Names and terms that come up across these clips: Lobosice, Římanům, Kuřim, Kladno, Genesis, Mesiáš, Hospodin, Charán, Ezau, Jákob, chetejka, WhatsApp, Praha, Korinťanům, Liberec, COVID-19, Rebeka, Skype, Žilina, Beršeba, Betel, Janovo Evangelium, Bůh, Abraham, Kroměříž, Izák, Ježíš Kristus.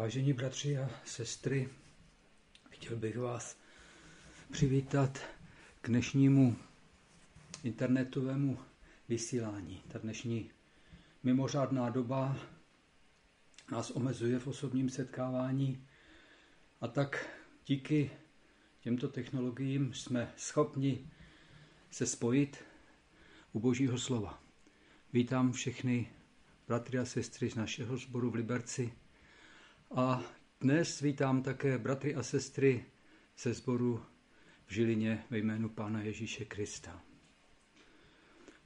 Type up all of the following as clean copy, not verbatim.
Vážení bratři a sestry, chtěl bych vás přivítat k dnešnímu internetovému vysílání. Ta dnešní mimořádná doba nás omezuje v osobním setkávání a tak díky těmto technologiím jsme schopni se spojit u Božího slova. Vítám všechny bratry a sestry z našeho sboru v Liberci a dnes vítám také bratry a sestry ze sboru v Žilině ve jménu Pána Ježíše Krista.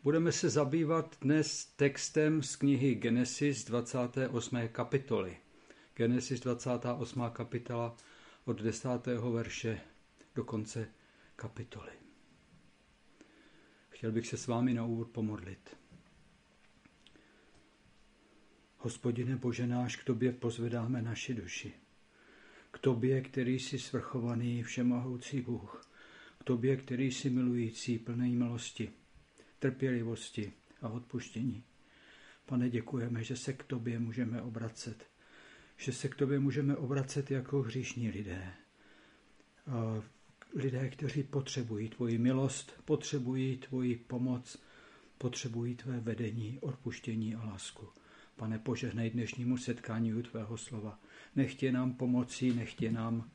Budeme se zabývat dnes textem z knihy Genesis 28. kapitoly. Genesis 28. kapitola od 10. verše do konce kapitoly. Chtěl bych se s vámi na úvod pomodlit. Hospodine Bože náš, k Tobě pozvedáme naši duši. K Tobě, který jsi svrchovaný, všemohoucí Bůh. K Tobě, který jsi milující, plný milosti, trpělivosti a odpuštění. Pane, děkujeme, že se k Tobě můžeme obracet. Že se k Tobě můžeme obracet jako hříšní lidé. Lidé, kteří potřebují Tvoji milost, potřebují Tvoji pomoc, potřebují Tvé vedení, odpuštění a lásku. Pane, požehnej dnešnímu setkání u Tvého slova. Nech Tě nám pomocí, nech Tě nám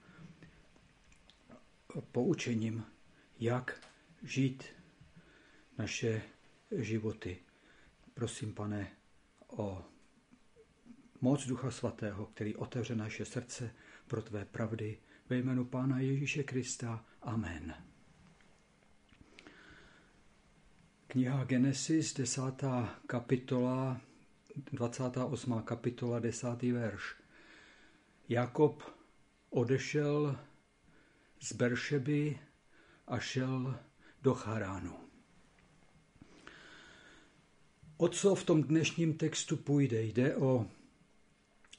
poučením, jak žít naše životy. Prosím, Pane, o moc Ducha Svatého, který otevře naše srdce pro Tvé pravdy. Ve jménu Pána Ježíše Krista. Amen. Kniha Genesis, 10. kapitola, 28. kapitola, 10. verš. Jákob odešel z Beršeby a šel do Charánu. O co v tom dnešním textu půjde? Jde o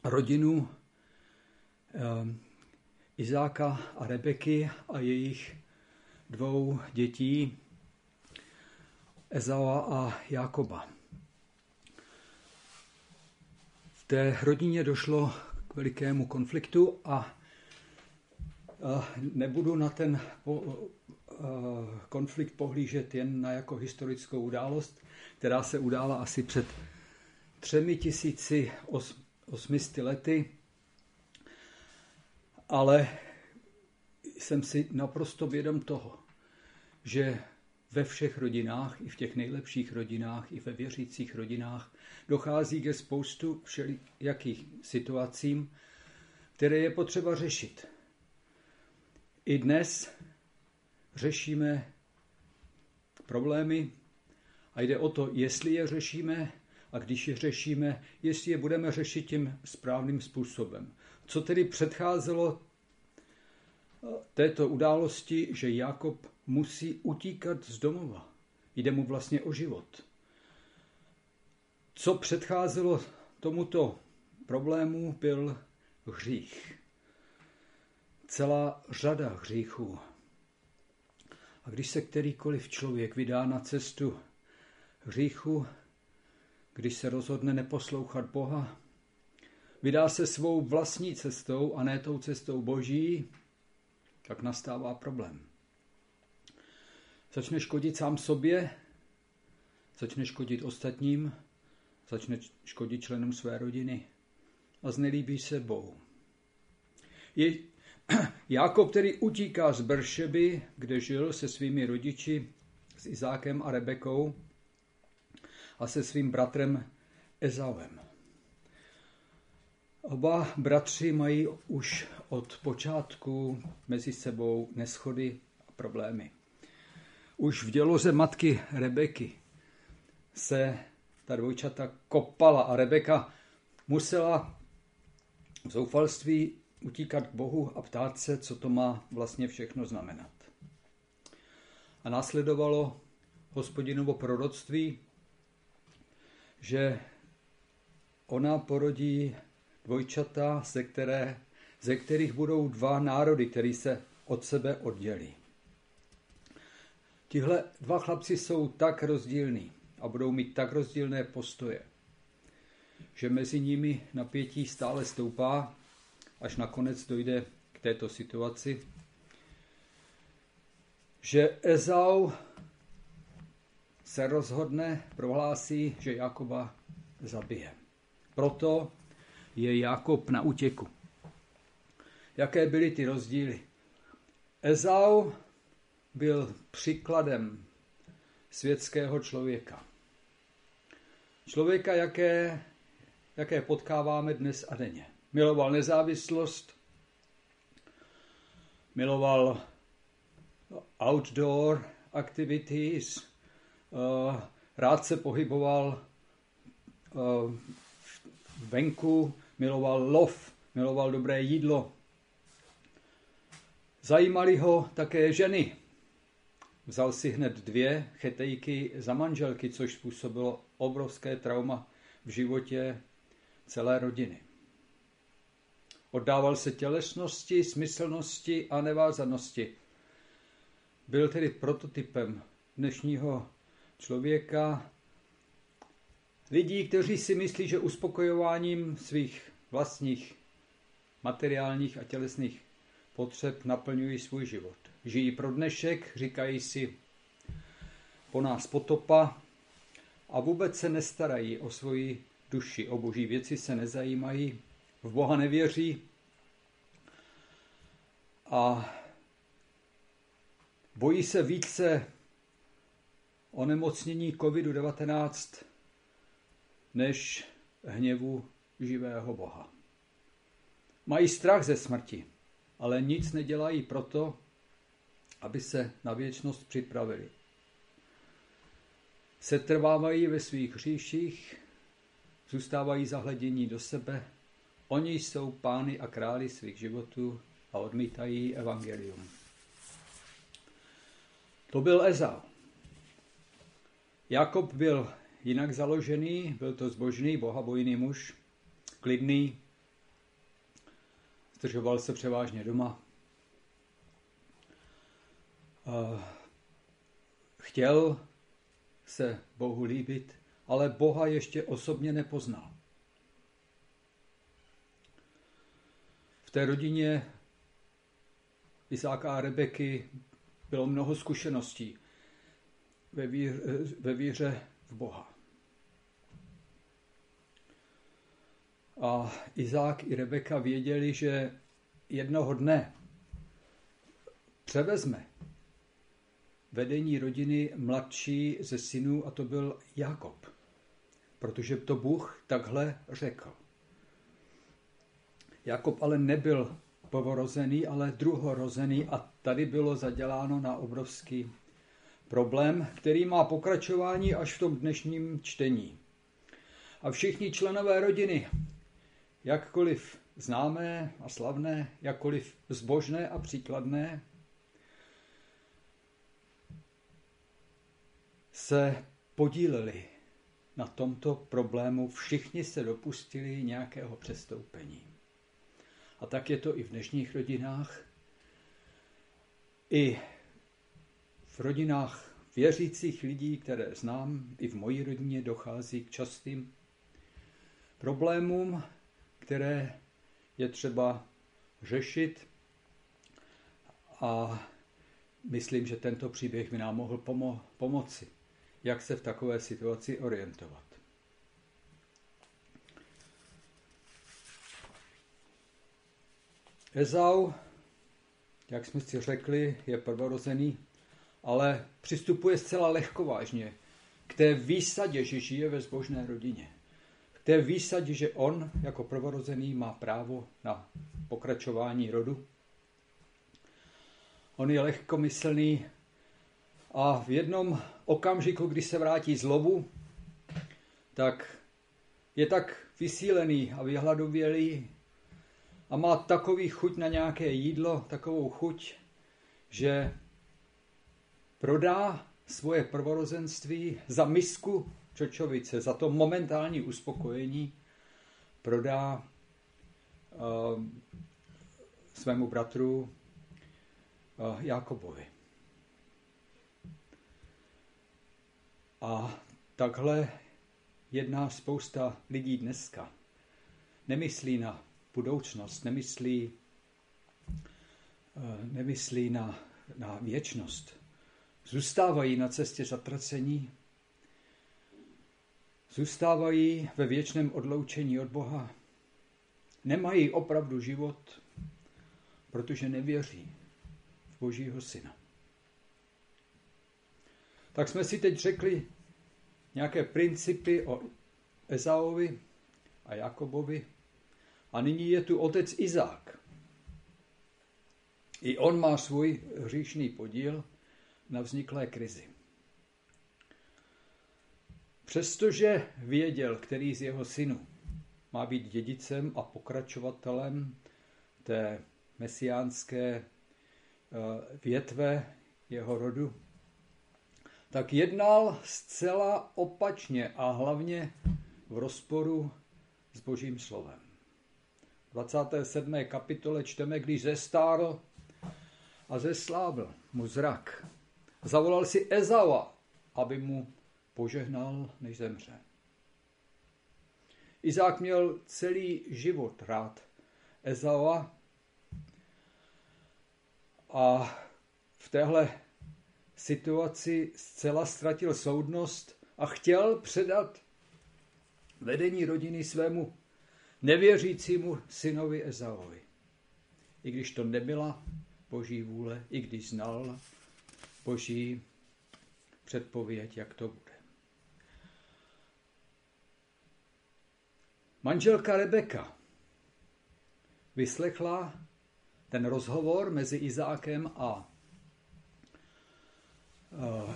rodinu Izáka a Rebeky a jejich dvou dětí, Ezaua a Jákoba. V té rodině došlo k velikému konfliktu a nebudu na ten konflikt pohlížet jen na jako historickou událost, která se udála asi před 3800 lety, ale jsem si naprosto vědom toho, že ve všech rodinách, i v těch nejlepších rodinách, i ve věřících rodinách dochází ke spoustu všelijakých situacím, které je potřeba řešit. I dnes řešíme problémy a jde o to, jestli je řešíme a když je řešíme, jestli je budeme řešit tím správným způsobem. Co tedy předcházelo této události, že Jákob musí utíkat z domova. Jde mu vlastně o život. Co předcházelo tomuto problému, byl hřích. Celá řada hříchů. A když se kterýkoliv člověk vydá na cestu hříchu, když se rozhodne neposlouchat Boha, vydá se svou vlastní cestou a ne tou cestou Boží, tak nastává problém. Začne škodit sám sobě, začne škodit ostatním, začne škodit členům své rodiny a znelíbí se Bohu. Jákob, který utíká z Beršeby, kde žil se svými rodiči, s Izákem a Rebekou a se svým bratrem Ezauem. Oba bratři mají už od počátku mezi sebou neshody a problémy. Už v děloze matky Rebeky se ta dvojčata kopala a Rebeka musela v zoufalství utíkat k Bohu a ptát se, co to má vlastně všechno znamenat. A následovalo Hospodinovo proroctví, že ona porodí dvojčata, ze kterých budou dva národy, které se od sebe oddělí. Tihle dva chlapci jsou tak rozdílní a budou mít tak rozdílné postoje, že mezi nimi napětí stále stoupá až nakonec dojde k této situaci, že Ezau se rozhodne, prohlásí, že Jákoba zabije. Proto je Jákob na útěku. Jaké byly ty rozdíly? Ezau byl příkladem světského člověka. Člověka, jaké potkáváme dnes a denně. Miloval nezávislost, miloval outdoor activities, rád se pohyboval venku, miloval lov, miloval dobré jídlo. Zajímaly ho také ženy. Vzal si hned 2 chetejky za manželky, což způsobilo obrovské trauma v životě celé rodiny. Oddával se tělesnosti, smyslnosti a nevázanosti. Byl tedy prototypem dnešního člověka, lidí, kteří si myslí, že uspokojováním svých vlastních materiálních a tělesných potřeb naplňují svůj život. Žijí pro dnešek, říkají si po nás potopa a vůbec se nestarají o svoji duši, o boží věci se nezajímají, v Boha nevěří a bojí se více onemocnění COVID-19 než hněvu živého Boha. Mají strach ze smrti, ale nic nedělají proto, aby se na věčnost připravili. Setrvávají ve svých hříších, zůstávají zahledění do sebe, oni jsou pány a králi svých životů a odmítají evangelium. To byl Ezau. Jákob byl jinak založený, byl to zbožný, bohabojný muž, klidný, zdržoval se převážně doma. Chtěl se Bohu líbit, ale Boha ještě osobně nepoznal. V té rodině Izáka a Rebeky bylo mnoho zkušeností ve víře v Boha. A Izák i Rebeka věděli, že jednoho dne převezme vedení rodiny mladší ze synů, a to byl Jákob, protože to Bůh takhle řekl. Jákob ale nebyl prvorozený, ale druhorozený a tady bylo zaděláno na obrovský problém, který má pokračování až v tom dnešním čtení. A všichni členové rodiny, jakkoliv známé a slavné, jakkoliv zbožné a příkladné, se podíleli na tomto problému. Všichni se dopustili nějakého přestoupení. A tak je to i v dnešních rodinách, i v rodinách věřících lidí, které znám, i v mojí rodině dochází k častým problémům, které je třeba řešit. A myslím, že tento příběh by nám mohl pomoci, jak se v takové situaci orientovat. Ezau, jak jsme si řekli, je prvorozený, ale přistupuje zcela lehkovážně k té výsadě, že žije ve zbožné rodině. K té výsadě, že on jako prvorozený má právo na pokračování rodu. On je lehkomyslný a v jednom okamžiku, když se vrátí z lovu, tak je tak vysílený a vyhladovělý a má takový chuť na nějaké jídlo, takovou chuť, že prodá svoje prvorozenství za misku čočovice, za to momentální uspokojení prodá svému bratru Jákobovi. A takhle jedná spousta lidí dneska. Nemyslí na budoucnost, nemyslí na věčnost. Zůstávají na cestě zatracení, zůstávají ve věčném odloučení od Boha. Nemají opravdu život, protože nevěří v Božího Syna. Tak jsme si teď řekli nějaké principy o Ezauovi a Jakobovi. A nyní je tu otec Izák. I on má svůj hříšný podíl na vzniklé krizi. Přestože věděl, který z jeho synů má být dědicem a pokračovatelem té mesiánské větve jeho rodu, tak jednal zcela opačně a hlavně v rozporu s Božím slovem. V 27. kapitole čteme, když zestárl a zeslábl mu zrak. Zavolal si Ezaua, aby mu požehnal, než zemře. Izák měl celý život rád Ezaua a v téhle situaci zcela ztratil soudnost a chtěl předat vedení rodiny svému nevěřícímu synovi Ezauovi. I když to nebyla Boží vůle, i když znal Boží předpověď, jak to bude. Manželka Rebeka vyslechla ten rozhovor mezi Izákem a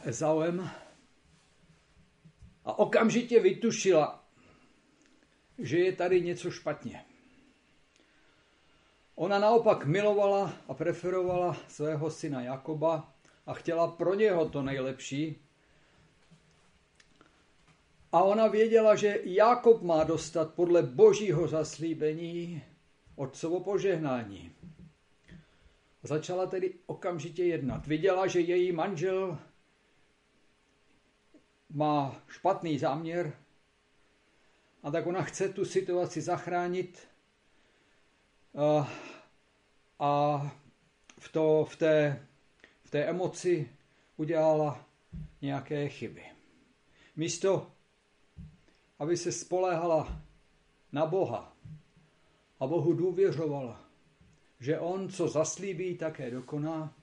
Ezauem a okamžitě vytušila, že je tady něco špatně. Ona naopak milovala a preferovala svého syna Jakoba a chtěla pro něho to nejlepší. A ona věděla, že Jákob má dostat podle Božího zaslíbení otcovo požehnání. Začala tedy okamžitě jednat. Viděla, že její manžel má špatný záměr a tak ona chce tu situaci zachránit a v té emoci udělala nějaké chyby. Místo, aby se spoléhala na Boha a Bohu důvěřovala, že on, co zaslíbí, také dokoná,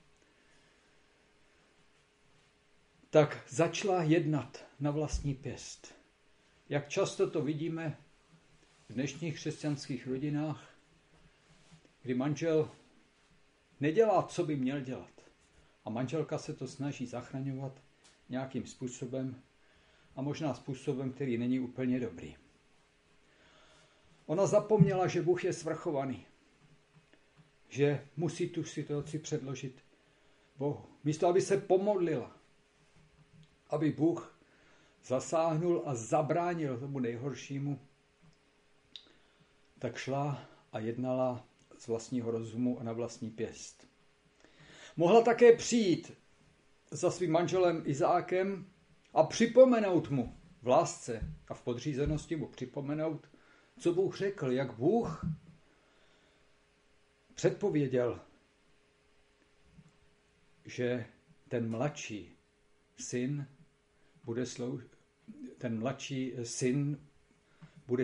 tak začala jednat na vlastní pěst. Jak často to vidíme v dnešních křesťanských rodinách, kdy manžel nedělá, co by měl dělat. A manželka se to snaží zachraňovat nějakým způsobem a možná způsobem, který není úplně dobrý. Ona zapomněla, že Bůh je svrchovaný, že musí tu situaci předložit Bohu. Místo, aby se pomodlila, aby Bůh zasáhnul a zabránil tomu nejhoršímu, tak šla a jednala z vlastního rozumu a na vlastní pěst. Mohla také přijít za svým manželem Izákem a připomenout mu v lásce a v podřízenosti mu připomenout, co Bůh řekl, jak Bůh předpověděl, že ten mladší syn bude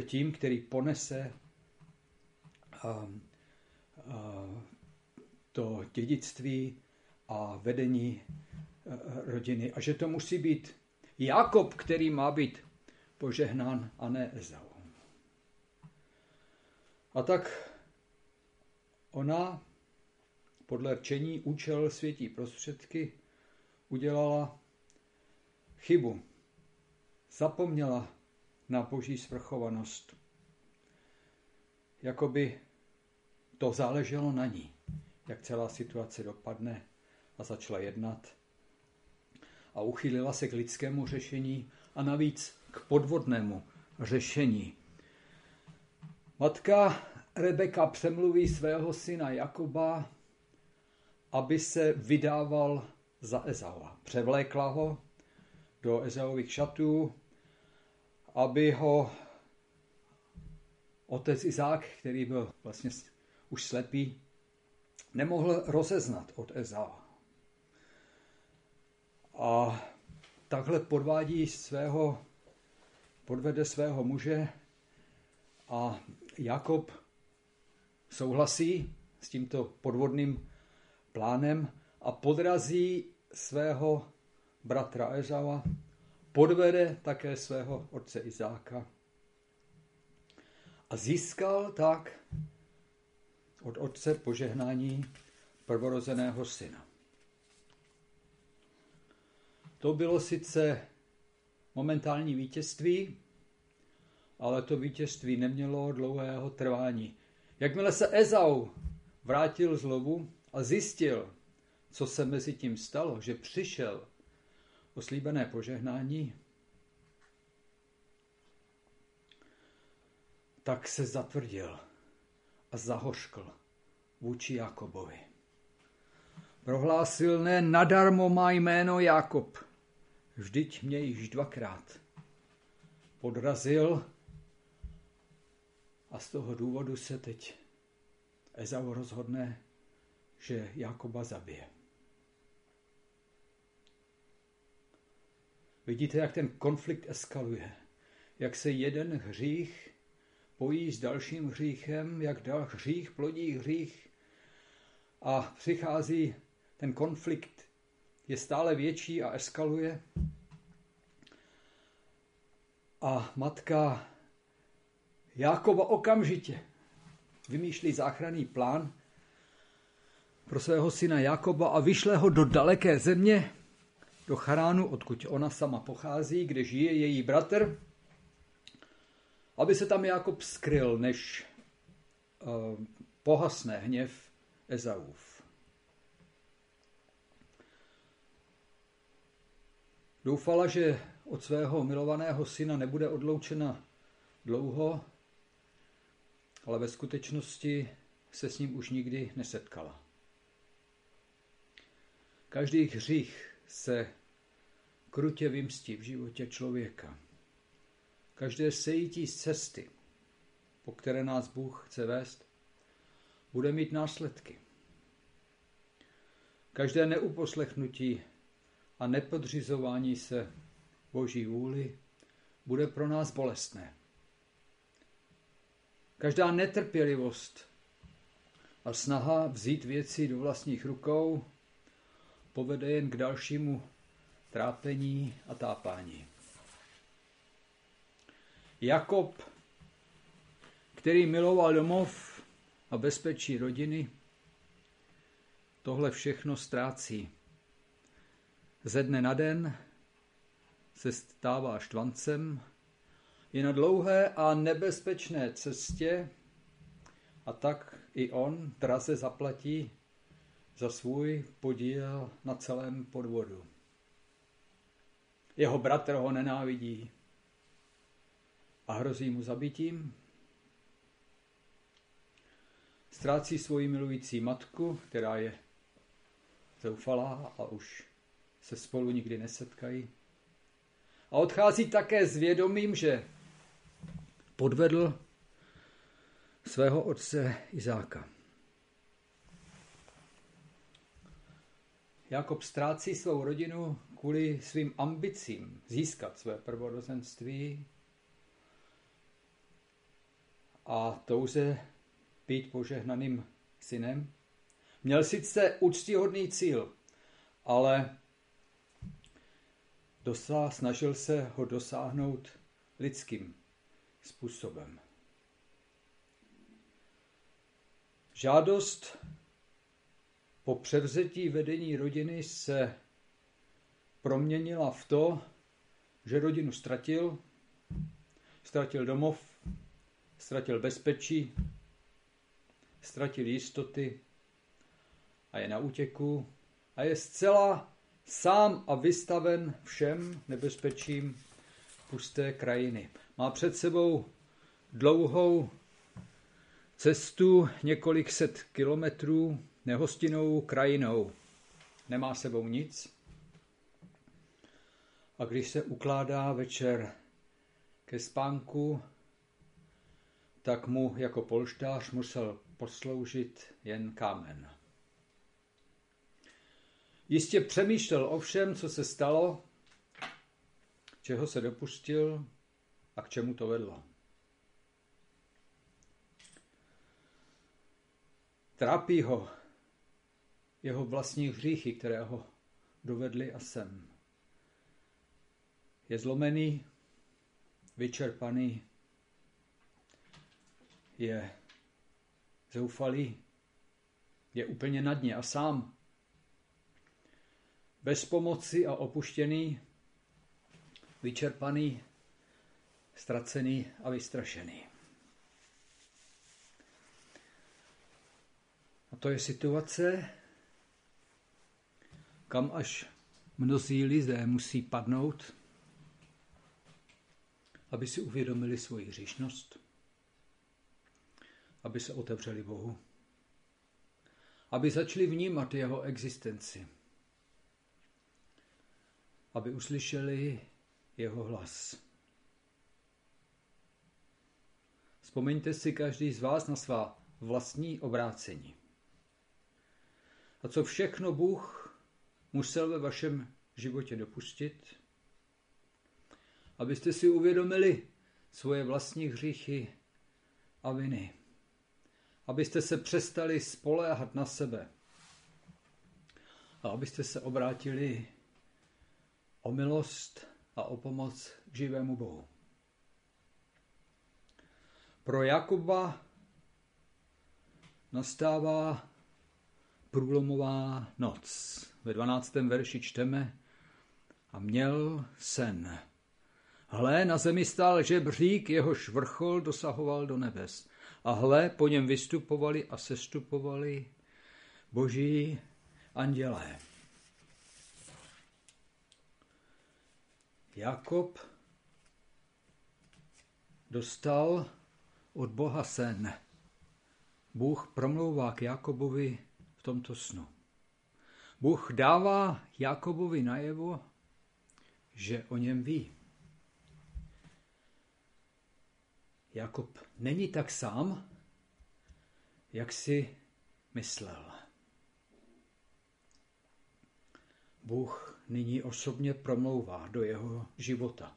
tím, který ponese to dědictví a vedení rodiny a že to musí být Jákob, který má být požehnán a ne Ezau. A tak ona podle rčení účel světí prostředky udělala chybu. Zapomněla na Boží svrchovanost. Jakoby to záleželo na ní, jak celá situace dopadne a začala jednat. A uchýlila se k lidskému řešení a navíc k podvodnému řešení. Matka Rebeka přemluví svého syna Jakoba, aby se vydával za Ezaua. Převlékla ho do Ezauových šatů, aby ho otec Izák, který byl vlastně už slepý, nemohl rozeznat od Ezau. A takhle podvede svého muže a Jákob souhlasí s tímto podvodným plánem a podrazí svého bratra Ezaua, podvede také svého otce Izáka a získal tak od otce požehnání prvorozeného syna. To bylo sice momentální vítězství, ale to vítězství nemělo dlouhého trvání. Jakmile se Ezau vrátil z lovu a zjistil, co se mezi tím stalo, že přišel o slíbené požehnání, tak se zatvrdil a zahořkl vůči Jákobovi. Prohlásil: ne, nadarmo má jméno Jákob, vždyť mě již dvakrát podrazil a z toho důvodu se teď Ezau rozhodne, že Jákoba zabije. Vidíte, jak ten konflikt eskaluje, jak se jeden hřích pojí s dalším hříchem, jak dál hřích plodí hřích a přichází ten konflikt, je stále větší a eskaluje. A matka Jákoba okamžitě vymýšlí záchranný plán pro svého syna Jákoba a vyšle ho do daleké země, do Charánu, odkud ona sama pochází, kde žije její bratr, aby se tam Jákob skryl, než pohasne hněv Ezauův. Doufala, že od svého milovaného syna nebude odloučena dlouho, ale ve skutečnosti se s ním už nikdy nesetkala. Každý hřích se krutě vymstí v životě člověka. Každé sejítí z cesty, po které nás Bůh chce vést, bude mít následky. Každé neuposlechnutí a nepodřizování se Boží vůli bude pro nás bolestné. Každá netrpělivost a snaha vzít věci do vlastních rukou povede jen k dalšímu trápení a tápání. Jákob, který miloval domov a bezpečí rodiny, tohle všechno ztrácí. Ze dne na den se stává štvancem, je na dlouhé a nebezpečné cestě a tak i on draze zaplatí za svůj podíl na celém podvodu. Jeho bratr ho nenávidí a hrozí mu zabitím. Ztrácí svoji milující matku, která je zoufalá a už se spolu nikdy nesetkají. A odchází také s vědomím, že podvedl svého otce Izáka. Jákob ztrácí svou rodinu kvůli svým ambicím získat své prvorozenství a touze být požehnaným synem. Měl sice úctyhodný cíl, ale snažil se ho dosáhnout lidským způsobem. Žádost po převzetí vedení rodiny se proměnila v to, že rodinu ztratil. Ztratil domov, ztratil bezpečí, ztratil jistoty a je na útěku a je zcela sám a vystaven všem nebezpečím pusté krajiny. Má před sebou dlouhou cestu několik set kilometrů nehostinnou krajinou. Nemá sebou nic. A když se ukládá večer ke spánku, tak mu jako polštář musel posloužit jen kámen. Jistě přemýšlel o všem, co se stalo, čeho se dopustil a k čemu to vedlo. Trápí ho jeho vlastní hříchy, které ho dovedly a sem. Je zlomený, vyčerpaný, je zoufalý, je úplně na dně a sám. Bez pomoci a opuštěný, vyčerpaný, ztracený a vystrašený. A to je situace, kam až mnozí lidé musí padnout, aby si uvědomili svoji hříšnost, aby se otevřeli Bohu, aby začali vnímat jeho existenci, aby uslyšeli jeho hlas. Vzpomeňte si každý z vás na svá vlastní obrácení. A co všechno Bůh musel ve vašem životě dopustit, abyste si uvědomili svoje vlastní hříchy a viny. Abyste se přestali spoléhat na sebe. A abyste se obrátili o milost a o pomoc k živému Bohu. Pro Jákoba nastává průlomová noc. Ve 12. verši čteme: a měl sen. Hle, na zemi stál žebřík, jehož vrchol dosahoval do nebes. A hle, po něm vystupovali a sestupovali boží andělé. Jákob dostal od Boha sen. Bůh promlouvá k Jákobovi v tomto snu. Bůh dává Jákobovi najevo, že o něm ví. Jákob není tak sám, jak si myslel. Bůh nyní osobně promlouvá do jeho života.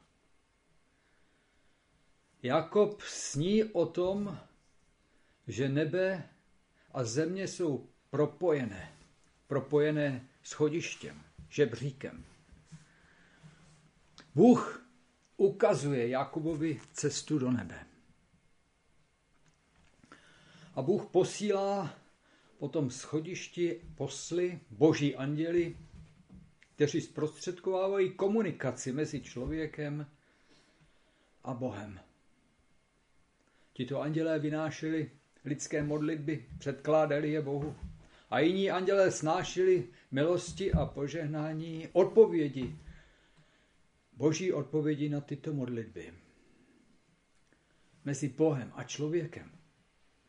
Jákob sní o tom, že nebe a země jsou propojené schodištěm, žebříkem. Bůh ukazuje Jákobovi cestu do nebe. A Bůh posílá po tom schodišti posly, boží anděli, kteří zprostředkovávají komunikaci mezi člověkem a Bohem. Tito andělé vynášeli lidské modlitby, předkládali je Bohu. A jiní andělé snášeli milosti a požehnání, odpovědi, boží odpovědi na tyto modlitby. Mezi Bohem a člověkem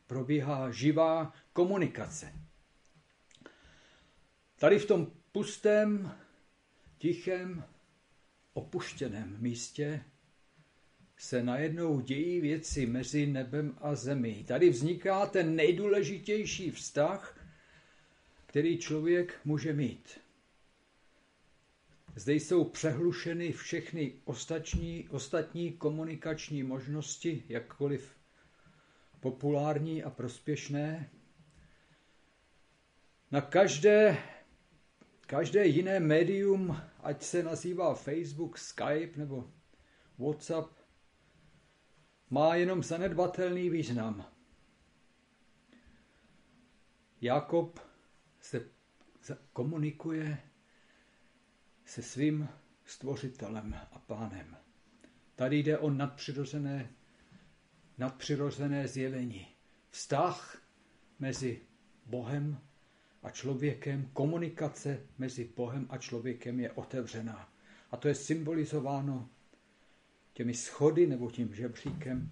probíhá živá komunikace. Tady v tom pustém, tichém, opuštěném místě se najednou dějí věci mezi nebem a zemí. Tady vzniká ten nejdůležitější vztah, který člověk může mít. Zde jsou přehlušeny všechny ostatní komunikační možnosti, jakkoliv populární a prospěšné. Na každé jiné médium, ať se nazývá Facebook, Skype nebo WhatsApp, má jenom zanedbatelný význam. Jákob se komunikuje se svým stvořitelem a pánem. Tady jde o nadpřirozené zjevení. Vztah mezi Bohem a člověkem, komunikace mezi Bohem a člověkem je otevřená. A to je symbolizováno těmi schody nebo tím žebříkem,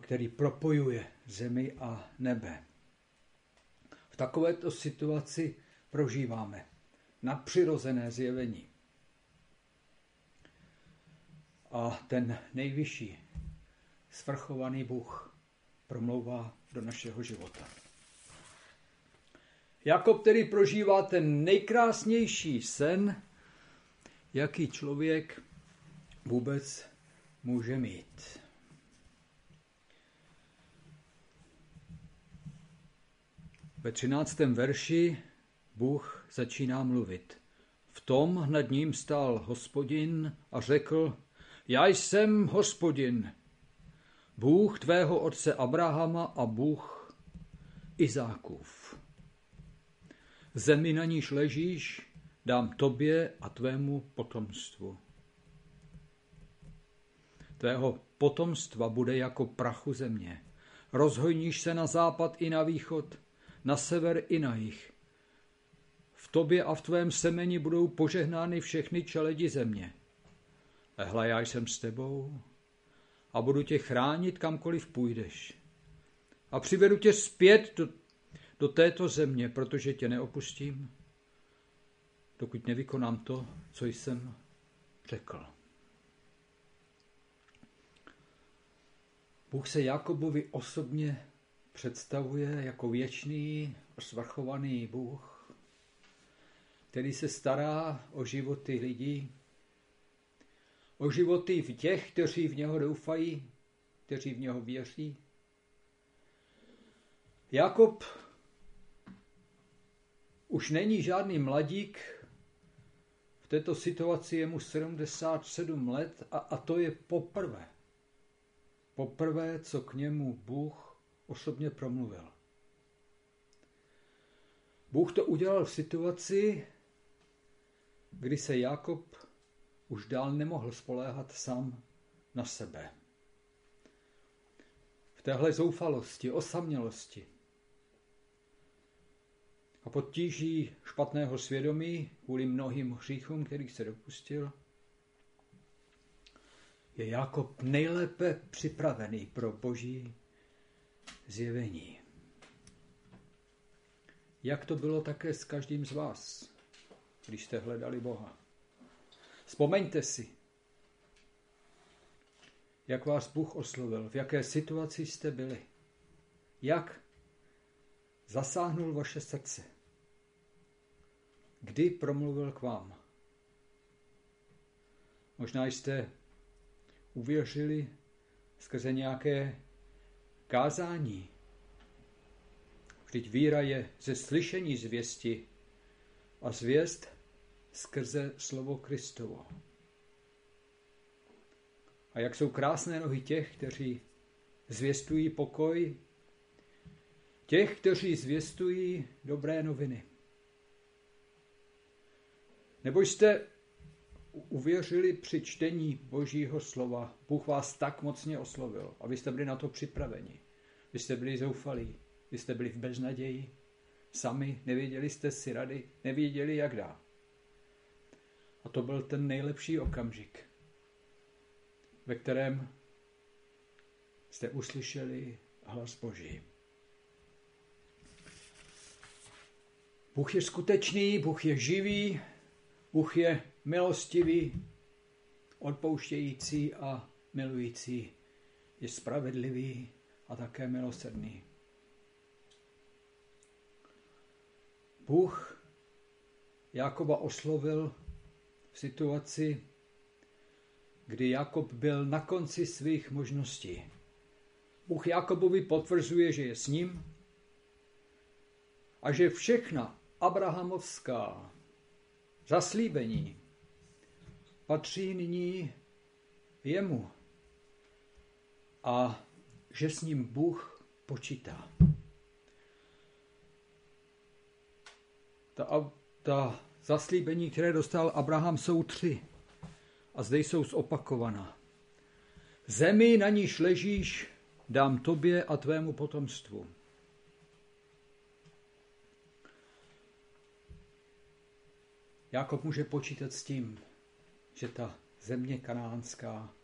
který propojuje zemi a nebe. V takovéto situaci prožíváme nadpřirozené zjevení. a ten nejvyšší, svrchovaný Bůh promlouvá do našeho života. Jákob tedy prožívá ten nejkrásnější sen, jaký člověk vůbec může mít. Ve 13. verši Bůh začíná mluvit. V tom nad ním stál Hospodin a řekl: Já jsem Hospodin, Bůh tvého otce Abrahama a Bůh Izákův. Zemi, na níž ležíš, dám tobě a tvému potomstvu. Tvého potomstva bude jako prachu země. Rozhojníš se na západ i na východ, na sever i na jih. V tobě a v tvém semeni budou požehnány všechny čeledi země. Ehla, já jsem s tebou a budu tě chránit, kamkoliv půjdeš. A přivedu tě zpět do této země, protože tě neopustím, dokud nevykonám to, co jsem řekl. Bůh se Jákobovi osobně představuje jako věčný, svrchovaný Bůh, který se stará o životy lidí, o životy v těch, kteří v něho doufají, kteří v něho věří. Jákob už není žádný mladík, v této situaci je mu 77 let a to je poprvé. Poprvé, co k němu Bůh osobně promluvil. Bůh to udělal v situaci, kdy se Jákob už dál nemohl spoléhat sám na sebe. V téhle zoufalosti, osamělosti a pod tíží špatného svědomí kvůli mnohým hříchům, kterých se dopustil, je Jákob nejlépe připravený pro Boží zjevení. Jak to bylo také s každým z vás, když jste hledali Boha? Vzpomeňte si, jak vás Bůh oslovil, v jaké situaci jste byli, jak zasáhnul vaše srdce, kdy promluvil k vám. Možná jste uvěřili skrze nějaké kázání. Vždyť víra je ze slyšení zvěsti a zvěst skrze slovo Kristovo. A jak jsou krásné nohy těch, kteří zvěstují pokoj, těch, kteří zvěstují dobré noviny. Nebo jste uvěřili při čtení Božího slova. Bůh vás tak mocně oslovil, a vy jste byli na to připraveni. Vy jste byli zoufalí, vy jste byli v beznaději, sami, nevěděli jste si rady, nevěděli jak dál. A to byl ten nejlepší okamžik, ve kterém jste uslyšeli hlas Boží. Bůh je skutečný, Bůh je živý, Bůh je milostivý, odpouštějící a milující, je spravedlivý a také milosrdný. Bůh Jákoba oslovil v situaci, kdy Jákob byl na konci svých možností. Bůh Jákobovi potvrzuje, že je s ním a že všechna abrahamovská zaslíbení patří nyní jemu a že s ním Bůh počítá. Ta zaslíbení, které dostal Abraham, jsou 3 a zde jsou zopakovaná. Zemi, na níž ležíš, dám tobě a tvému potomstvu. Jákob může počítat s tím, že ta země kanánská,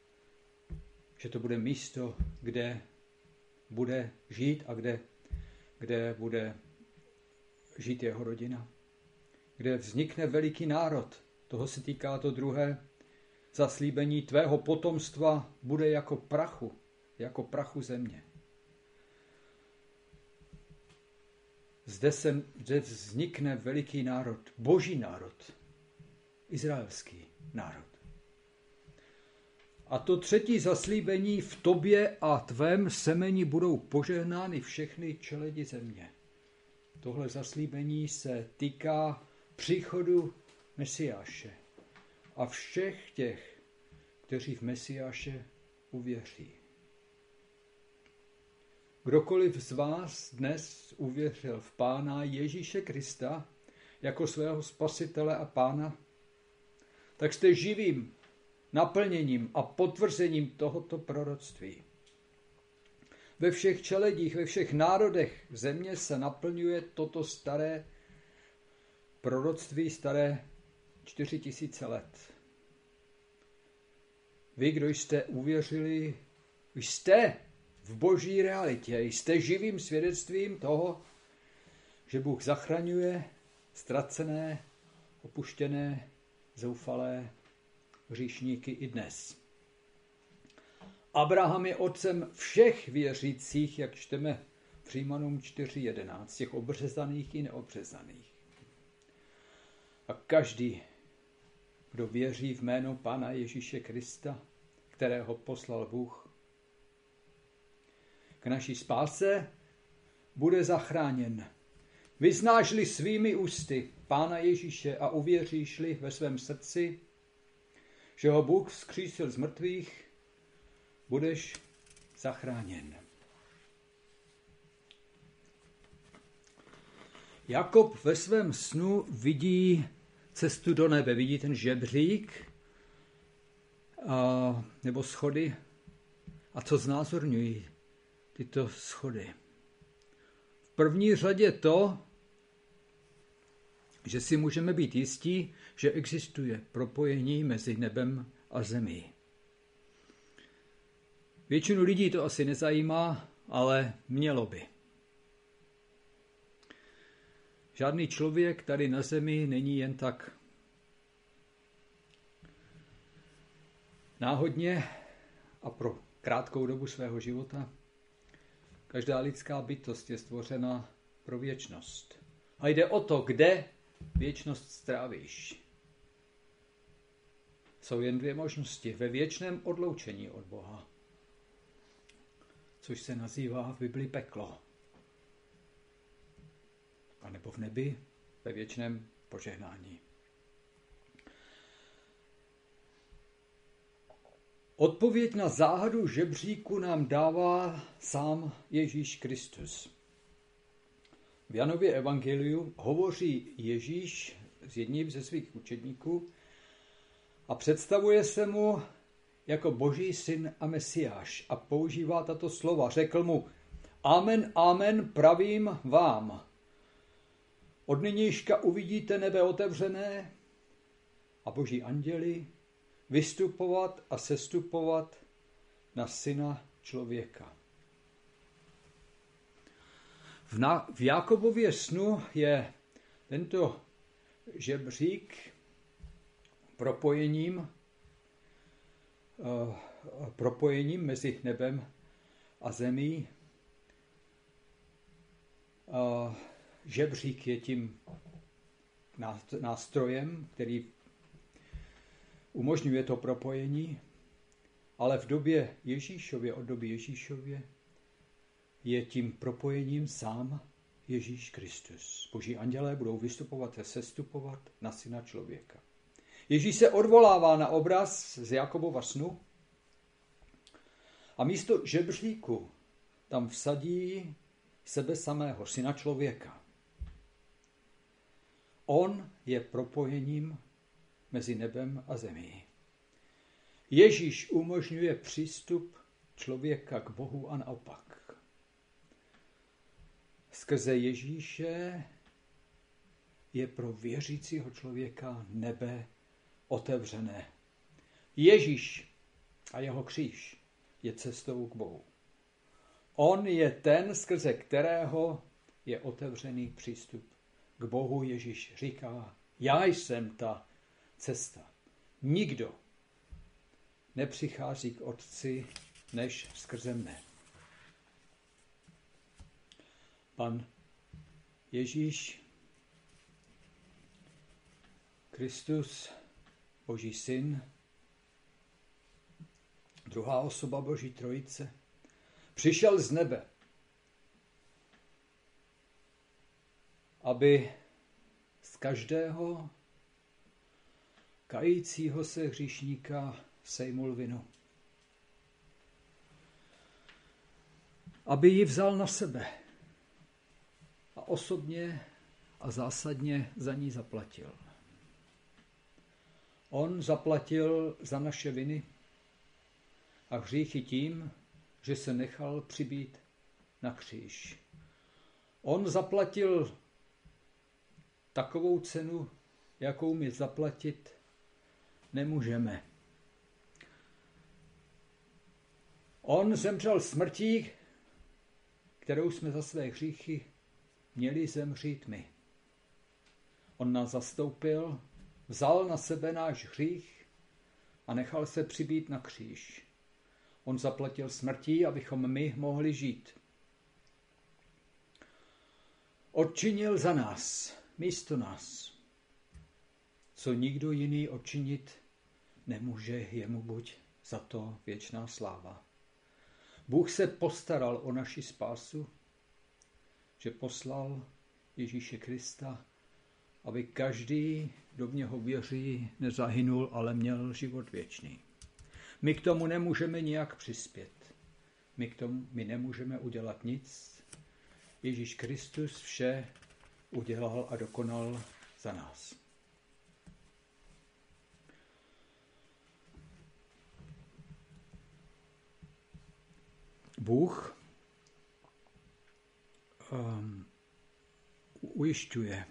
že to bude místo, kde bude žít a kde bude žít jeho rodina, kde vznikne veliký národ. Toho se týká to druhé zaslíbení tvého potomstva bude jako prachu země. Zde vznikne veliký národ, boží národ, izraelský národ. A to třetí zaslíbení: v tobě a tvém semeni budou požehnány všechny čeledi země. Tohle zaslíbení se týká příchodu Mesiáše a všech těch, kteří v Mesiáše uvěří. Kdokoliv z vás dnes uvěřil v Pána Ježíše Krista jako svého spasitele a Pána, tak jste živým naplněním a potvrzením tohoto proroctví. Ve všech čeledích, ve všech národech země se naplňuje toto staré proroctví, staré 4000 let. Vy, kdo jste uvěřili, jste v boží realitě, jste živým svědectvím toho, že Bůh zachraňuje ztracené, opuštěné, zoufalé hříšníky i dnes. Abraham je otcem všech věřících, jak čteme v Římanům 4.11, těch obřezaných i neobřezaných. A každý, kdo věří v jméno Pána Ježíše Krista, kterého poslal Bůh k naší spáse, bude zachráněn. Vyznáš-li svými ústy Pána Ježíše a uvěříš-li ve svém srdci, že ho Bůh vzkřísil z mrtvých, budeš zachráněn. Jákob ve svém snu vidí cestu do nebe, vidí ten žebřík nebo schody. A co znázorňují tyto schody? V první řadě to, že si můžeme být jistí, že existuje propojení mezi nebem a zemí. Většinu lidí to asi nezajímá, ale mělo by. Žádný člověk tady na zemi není jen tak náhodně a pro krátkou dobu svého života. Každá lidská bytost je stvořena pro věčnost. A jde o to, kde věčnost strávíš. Jsou jen dvě možnosti: ve věčném odloučení od Boha, což se nazývá v Biblii peklo, a nebo v nebi ve věčném požehnání. Odpověď na záhadu žebříku nám dává sám Ježíš Kristus. V Janově Evangeliu hovoří Ježíš s jedním ze svých učedníků a představuje se mu jako boží syn a mesiáš a používá tato slova. Řekl mu: amen, amen, pravím vám. Od nynějška uvidíte nebe otevřené a boží anděli vystupovat a sestupovat na syna člověka. V Jákobově snu je tento žebřík propojením mezi nebem a zemí. Žebřík je tím nástrojem, který umožňuje to propojení, ale v době Ježíšově, od doby Ježíšově, je tím propojením sám Ježíš Kristus. Boží andělé budou vystupovat a sestupovat na syna člověka. Ježíš se odvolává na obraz z Jákobova snu a místo žebříku tam vsadí sebe samého, syna člověka. On je propojením mezi nebem a zemí. Ježíš umožňuje přístup člověka k Bohu a naopak. Skrze Ježíše je pro věřícího člověka nebe otevřené. Ježíš a jeho kříž je cestou k Bohu. On je ten, skrze kterého je otevřený přístup k Bohu. Ježíš říká: já jsem ta cesta. Nikdo nepřichází k otci než skrze mne. Pan Ježíš Kristus, Boží syn, druhá osoba Boží trojice, přišel z nebe, aby z každého kajícího se hříšníka sejmul vinu. Aby ji vzal na sebe a osobně a zásadně za ní zaplatil. On zaplatil za naše viny a hříchy tím, že se nechal přibít na kříž. On zaplatil takovou cenu, jakou my zaplatit nemůžeme. On zemřel smrtí, kterou jsme za své hříchy měli zemřít my. On nás zastoupil, vzal na sebe náš hřích a nechal se přibít na kříž. On zaplatil smrtí, abychom my mohli žít. Odčinil za nás, místo nás, co nikdo jiný odčinit nemůže, jemu buď za to věčná sláva. Bůh se postaral o naši spásu, že poslal Ježíše Krista, aby každý, kdo v něho věří, nezahynul, ale měl život věčný. My k tomu nemůžeme nijak přispět. My nemůžeme udělat nic. Ježíš Kristus vše udělal a dokonal za nás. Bůh ujišťuje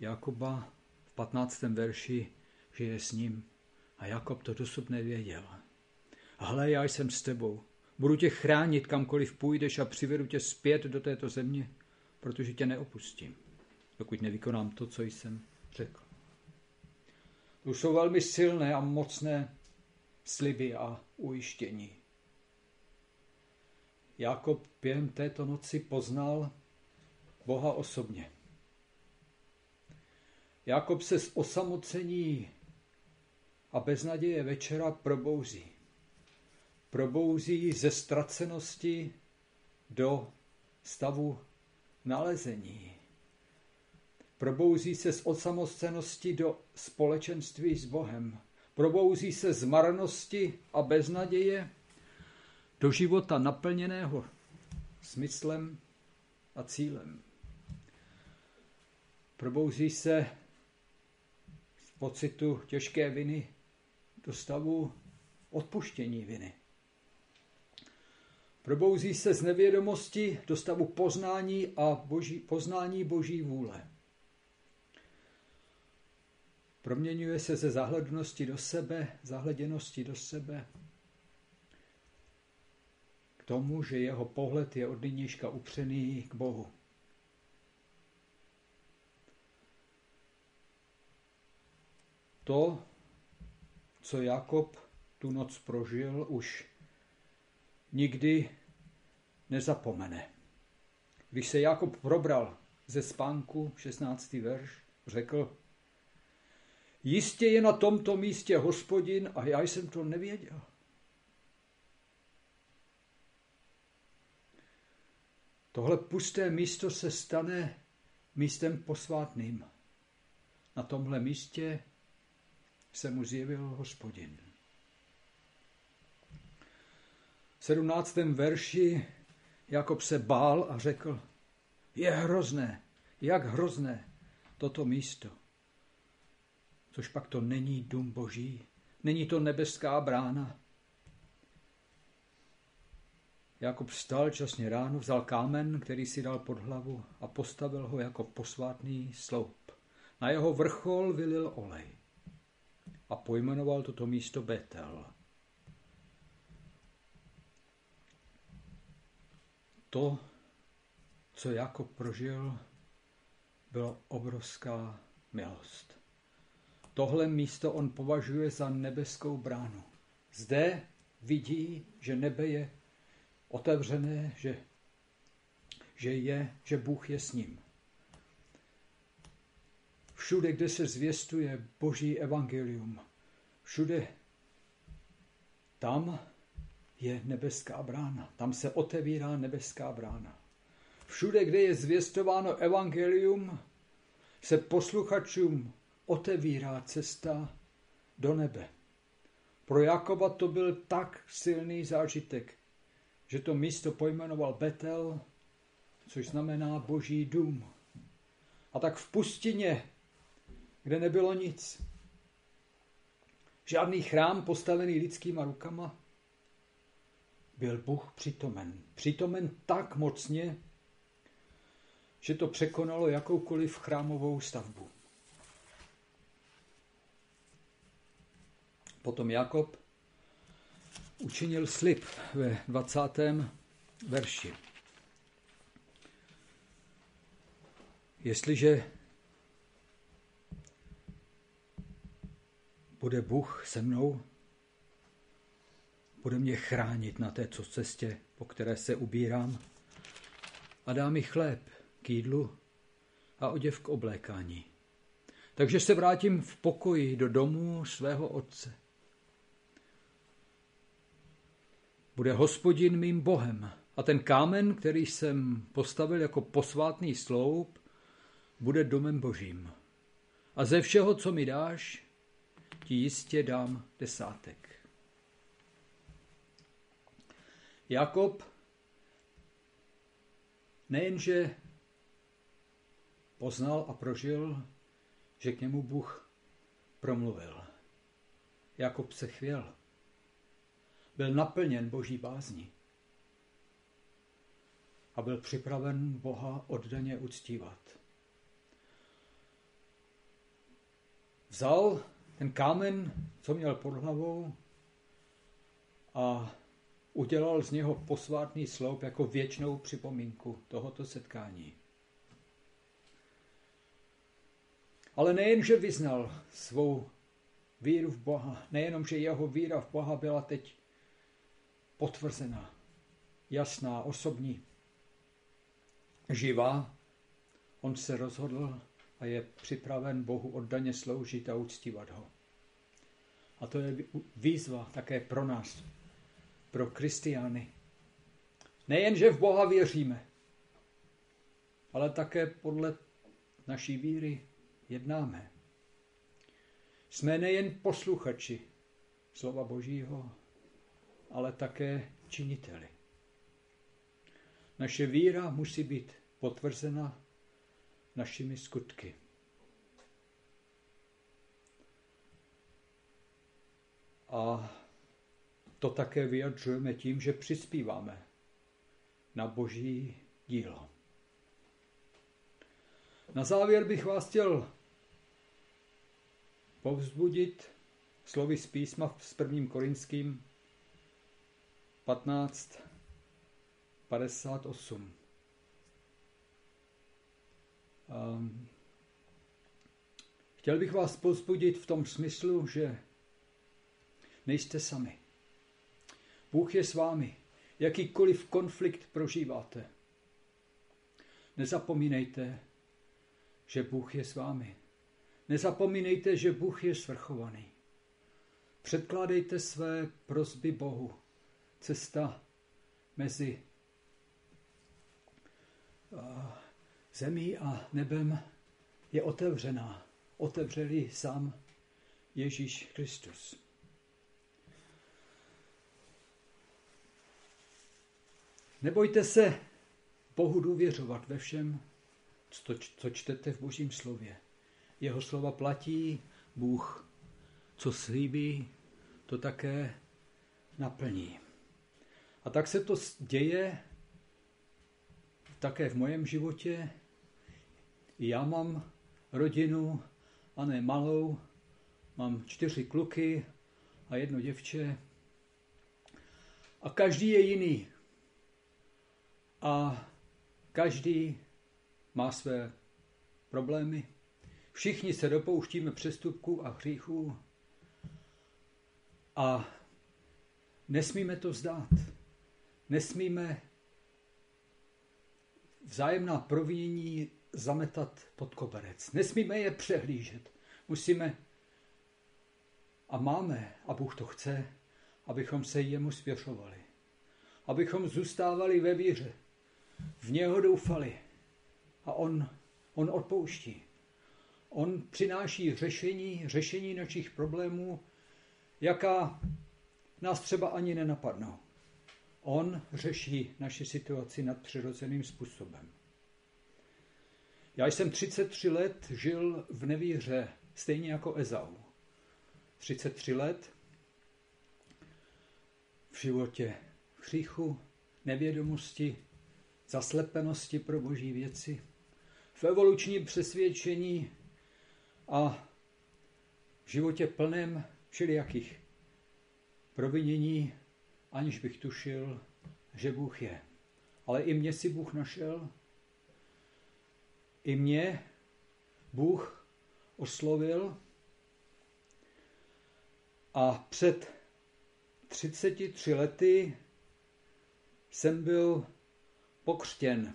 Jákoba v 15. verši, že je s ním. A Jákob to dosud nevěděl. Hle, já jsem s tebou. Budu tě chránit, kamkoliv půjdeš, a přivedu tě zpět do této země, protože tě neopustím, dokud nevykonám to, co jsem řekl. To jsou velmi silné a mocné sliby a ujištění. Jákob během této noci poznal Boha osobně. Jákob se z osamocení a beznaděje večera probouzí. Probouzí ze ztracenosti do stavu nalezení. Probouzí se z osamocenosti do společenství s Bohem. Probouzí se z marnosti a beznaděje do života naplněného smyslem a cílem. Probouzí se z pocitu těžké viny do stavu odpuštění viny. Probouzí se z nevědomosti do stavu poznání a poznání Boží vůle. Proměňuje se ze zahleděnosti do sebe k tomu, že jeho pohled je od nynějška upřený k Bohu. To, co Jákob tu noc prožil, už nikdy nezapomene. Když se Jákob probral ze spánku, 16. verš, řekl: Jistě je na tomto místě Hospodin a já jsem to nevěděl. Tohle pusté místo se stane místem posvátným. Na tomhle místě se mu zjevil Hospodin. V 17. verši Jákob se bál a řekl: Je hrozné, jak hrozné toto místo. Což pak to není dům Boží, není to nebeská brána. Jákob vstal časně ráno, vzal kámen, který si dal pod hlavu, a postavil ho jako posvátný sloup. Na jeho vrchol vylil olej a pojmenoval toto místo Betel. To, co Jákob prožil, bylo obrovská milost. Tohle místo on považuje za nebeskou bránu, Zde vidí, že nebe je otevřené, že Bůh je s ním. Všude, kde se zvěstuje Boží evangelium, všude tam je nebeská brána. Tam se otevírá nebeská brána. Všude, kde je zvěstováno evangelium, se posluchačům otevírá cesta do nebe. Pro Jákoba to byl tak silný zážitek, že to místo pojmenoval Betel, což znamená Boží dům. A tak v pustině, kde nebylo nic, žádný chrám postavený lidskýma rukama, byl Bůh přítomen. Přítomen tak mocně, že to překonalo jakoukoliv chrámovou stavbu. Potom Jákob učinil slib ve 20. verši. Jestliže bude Bůh se mnou, bude mě chránit na této cestě, po které se ubírám, a dá mi chléb k jídlu a oděv k oblékání. Takže se vrátím v pokoji do domu svého otce. Bude Hospodin mým Bohem a ten kámen, který jsem postavil jako posvátný sloup, bude domem Božím. A ze všeho, co mi dáš, ti jistě dám desátek. Jákob nejenže poznal a prožil, že k němu Bůh promluvil. Jákob se chvěl. Byl naplněn Boží bázní a byl připraven Boha oddaně uctívat. Vzal ten kámen, co měl pod hlavou, a udělal z něho posvátný sloup jako věčnou připomínku tohoto setkání. Ale nejenže vyznal svou víru v Boha, nejenom, že jeho víra v Boha byla teď potvrzená, jasná, osobní, živá, on se rozhodl a je připraven Bohu oddaně sloužit a uctívat ho. A to je výzva také pro nás, pro křesťany. Nejenže v Boha věříme, ale také podle naší víry jednáme. Jsme nejen posluchači slova Božího, ale také činiteli. Naše víra musí být potvrzena našimi skutky. A to také vyjadřujeme tím, že přispíváme na Boží dílo. Na závěr bych vás chtěl povzbudit slovy z písma s 1. Korinským 15:58. Chtěl bych vás povzbudit v tom smyslu, že nejste sami. Bůh je s vámi. Jakýkoliv konflikt prožíváte, nezapomínejte, že Bůh je s vámi. Nezapomínejte, že Bůh je svrchovaný. Předkládejte své prosby Bohu. Cesta mezi zemí a nebem je otevřená. Otevřel ji sám Ježíš Kristus. Nebojte se Bohu důvěřovat ve všem, co čtete v Božím slově. Jeho slova platí, Bůh, co slíbí, to také naplní. A tak se to děje také v mém životě. Já mám rodinu, a ne malou, mám 4 kluky a 1 děvče. A každý je jiný. A každý má své problémy. Všichni se dopouštíme přestupků a hříchů. A Nesmíme to vzdát. Nesmíme vzájemná provinění zametat pod koberec. Nesmíme je přehlížet. Musíme a máme, a Bůh to chce, abychom se jemu svěřovali. Abychom zůstávali ve víře. V něho doufali. A on odpouští. On přináší řešení našich problémů, jaká nás třeba ani nenapadnou. On řeší naši situaci nadpřirozeným způsobem. Já jsem 33 let žil v nevíře, stejně jako Ezau. 33 let v životě v hříchu, nevědomosti, zaslepenosti pro boží věci, v evolučním přesvědčení a v životě plném všelijakých provinění, aniž bych tušil, že Bůh je. Ale i mě si Bůh našel, i mě Bůh oslovil a před 33 lety jsem byl pokřtěn.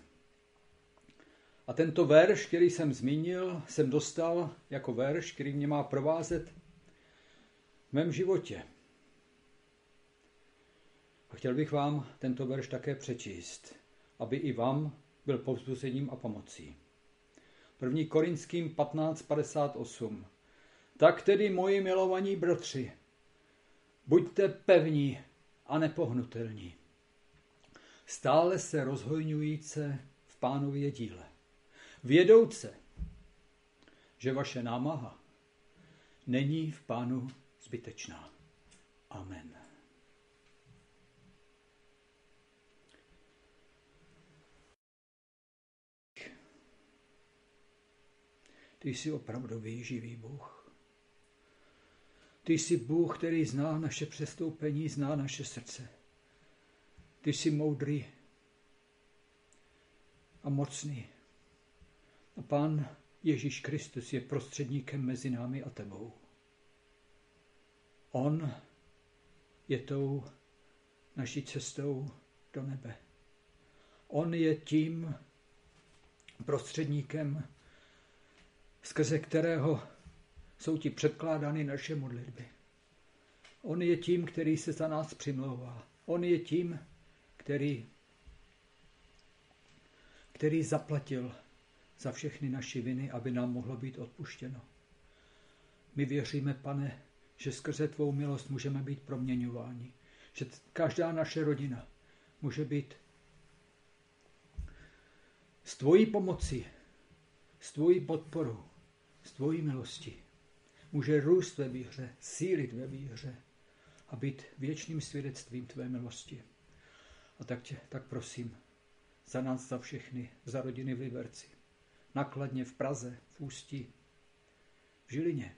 A tento verš, který jsem zmínil, jsem dostal jako verš, který mě má provázet v mém životě. A chtěl bych vám tento verš také přečíst, aby i vám byl povzbuzením a pomocí. 1. Korinským 15:58. Tak tedy, moji milovaní bratři, buďte pevní a nepohnutelní, stále se rozhojňujíce v Pánově díle, vědouce, že vaše námaha není v Pánu zbytečná. Amen. Ty jsi opravdový živý Bůh. Ty jsi Bůh, který zná naše přestoupení, zná naše srdce. Ty jsi moudrý a mocný. A Pán Ježíš Kristus je prostředníkem mezi námi a tebou. On je tou naší cestou do nebe. On je tím prostředníkem, skrze kterého jsou ti předkládány naše modlitby. On je tím, který se za nás přimlouvá. On je tím, který zaplatil za všechny naše viny, aby nám mohlo být odpuštěno. My věříme, Pane, že skrze tvou milost můžeme být proměňováni. Že každá naše rodina může být s tvojí pomocí, s tvojí podporou, s tvojí milostí. Může růst ve víře, sílit ve víře a být věčným svědectvím tvé milosti. A tak prosím, za nás, za všechny, za rodiny v Liberci, na Kladně, v Praze, v Ústí, v Žilině,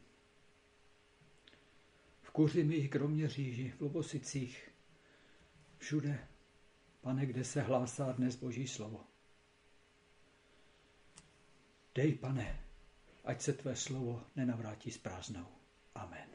v Kuřimi, Kroměříži, v Lobosicích, všude, Pane, kde se hlásá dnes boží slovo. Dej, Pane, ať se tvé slovo nenavrátí s prázdnou. Amen.